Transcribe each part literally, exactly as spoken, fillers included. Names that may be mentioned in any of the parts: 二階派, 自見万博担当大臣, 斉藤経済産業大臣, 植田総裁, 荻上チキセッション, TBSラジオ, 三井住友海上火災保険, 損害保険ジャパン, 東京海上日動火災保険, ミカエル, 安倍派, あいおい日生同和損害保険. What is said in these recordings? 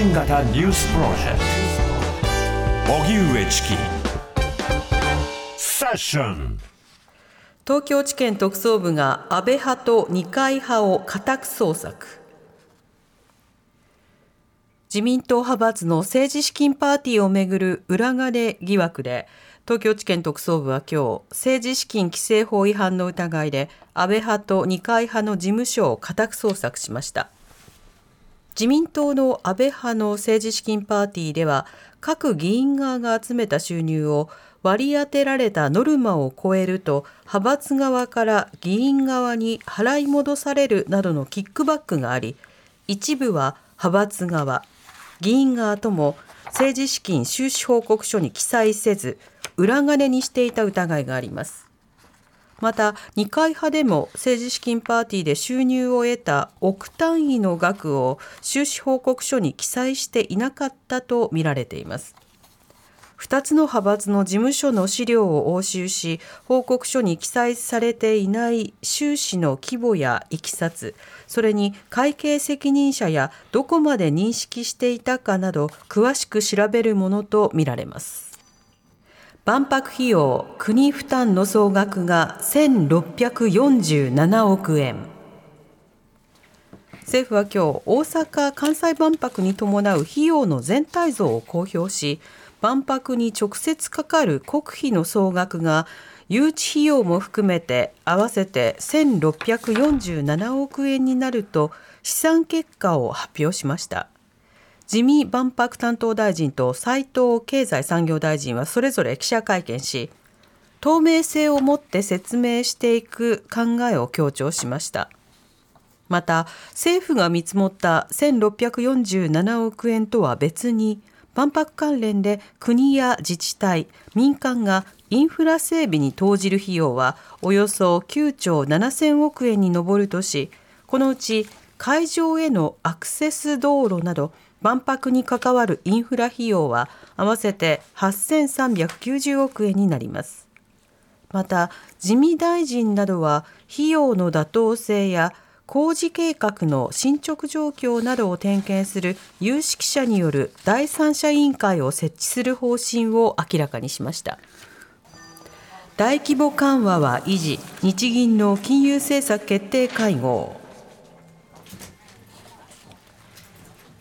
新型ニュースプロジェクト荻上チキセッション。東京地検特捜部が安倍派と二階派を家宅捜索。自民党派閥の政治資金パーティーをめぐる裏金疑惑で、東京地検特捜部は今日、政治資金規正法違反の疑いで安倍派と二階派の事務所を家宅捜索しました。自民党の安倍派の政治資金パーティーでは、各議員側が集めた収入を割り当てられたノルマを超えると派閥側から議員側に払い戻されるなどのキックバックがあり、一部は派閥側、議員側とも政治資金収支報告書に記載せず裏金にしていた疑いがあります。また二階派でも政治資金パーティーで収入を得た億単位の額を収支報告書に記載していなかったとみられています。ふたつの派閥の事務所の資料を押収し、報告書に記載されていない収支の規模やいきさつ、それに会計責任者やどこまで認識していたかなど詳しく調べるものとみられます。万博費用国負担の総額がせんろっぴゃくよんじゅうななおくえん。政府は今日、大阪・関西万博に伴う費用の全体像を公表し、万博に直接かかる国費の総額が誘致費用も含めて合わせてせんろっぴゃくよんじゅうななおくえんになると試算結果を発表しました。自見万博担当大臣と斉藤経済産業大臣はそれぞれ記者会見し、透明性を持って説明していく考えを強調しました。また政府が見積もったせんろっぴゃくよんじゅうななおくえんとは別に、万博関連で国や自治体、民間がインフラ整備に投じる費用はおよそきゅうちょうななせんおくえんに上るとし、このうち会場へのアクセス道路など万博に関わるインフラ費用は合わせてはっせんさんびゃくきゅうじゅうおくえんになります。また自見大臣などは費用の妥当性や工事計画の進捗状況などを点検する有識者による第三者委員会を設置する方針を明らかにしました。大規模緩和は維持、日銀の金融政策決定会合。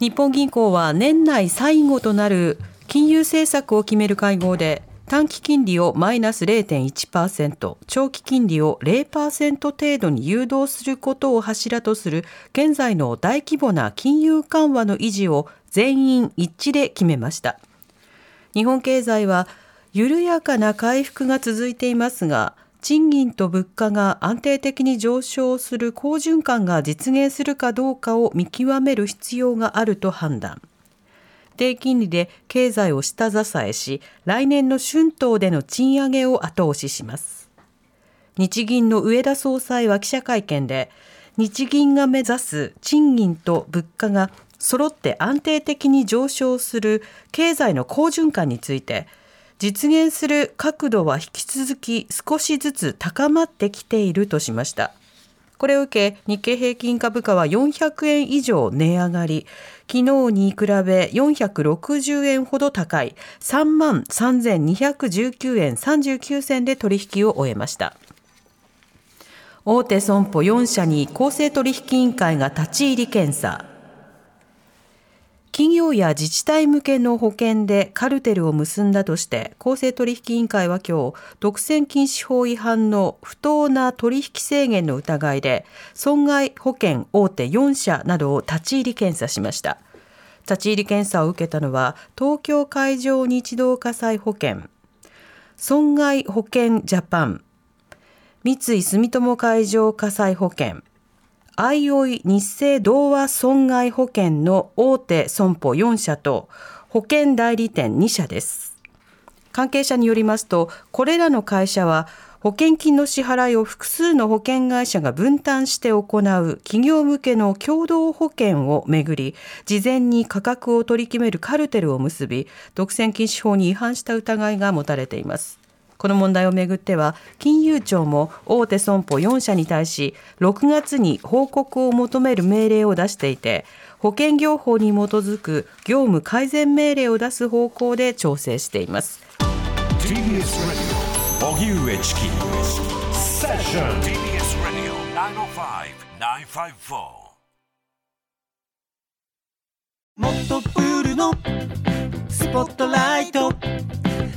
日本銀行は年内最後となる金融政策を決める会合で、短期金利をマイナス れいてんいちパーセント、長期金利を れいパーセント 程度に誘導することを柱とする現在の大規模な金融緩和の維持を全員一致で決めました。日本経済は緩やかな回復が続いていますが、賃金と物価が安定的に上昇する好循環が実現するかどうかを見極める必要があると判断。低金利で経済を下支えし、来年の春闘での賃上げを後押しします。日銀の植田総裁は記者会見で、日銀が目指す賃金と物価が揃って安定的に上昇する経済の好循環について、実現する角度は引き続き少しずつ高まってきているとしました。これを受け、日経平均株価はよんひゃくえん以上値上がり、昨日に比べよんひゃくろくじゅうえんほど高いさんまんさんぜんにひゃくじゅうきゅうえんさんじゅうきゅうせんで取引を終えました。大手損保よんしゃに公正取引委員会が立ち入り検査。企業や自治体向けの保険でカルテルを結んだとして、公正取引委員会は今日、独占禁止法違反の不当な取引制限の疑いで、損害保険大手よんしゃなどを立ち入り検査しました。立ち入り検査を受けたのは、東京海上日動火災保険、損害保険ジャパン、三井住友海上火災保険、あいおい日生同和損害保険の大手損保よんしゃと保険代理店にしゃです。関係者によりますと、これらの会社は保険金の支払いを複数の保険会社が分担して行う企業向けの共同保険をめぐり、事前に価格を取り決めるカルテルを結び、独占禁止法に違反した疑いが持たれています。この問題をめぐっては金融庁も大手損保よんしゃに対しろくがつに報告を求める命令を出していて、保険業法に基づく業務改善命令を出す方向で調整しています。 ティービーエス ラジオ ナインオーファイブ ナインファイブフォーもっとプールのスポットライト、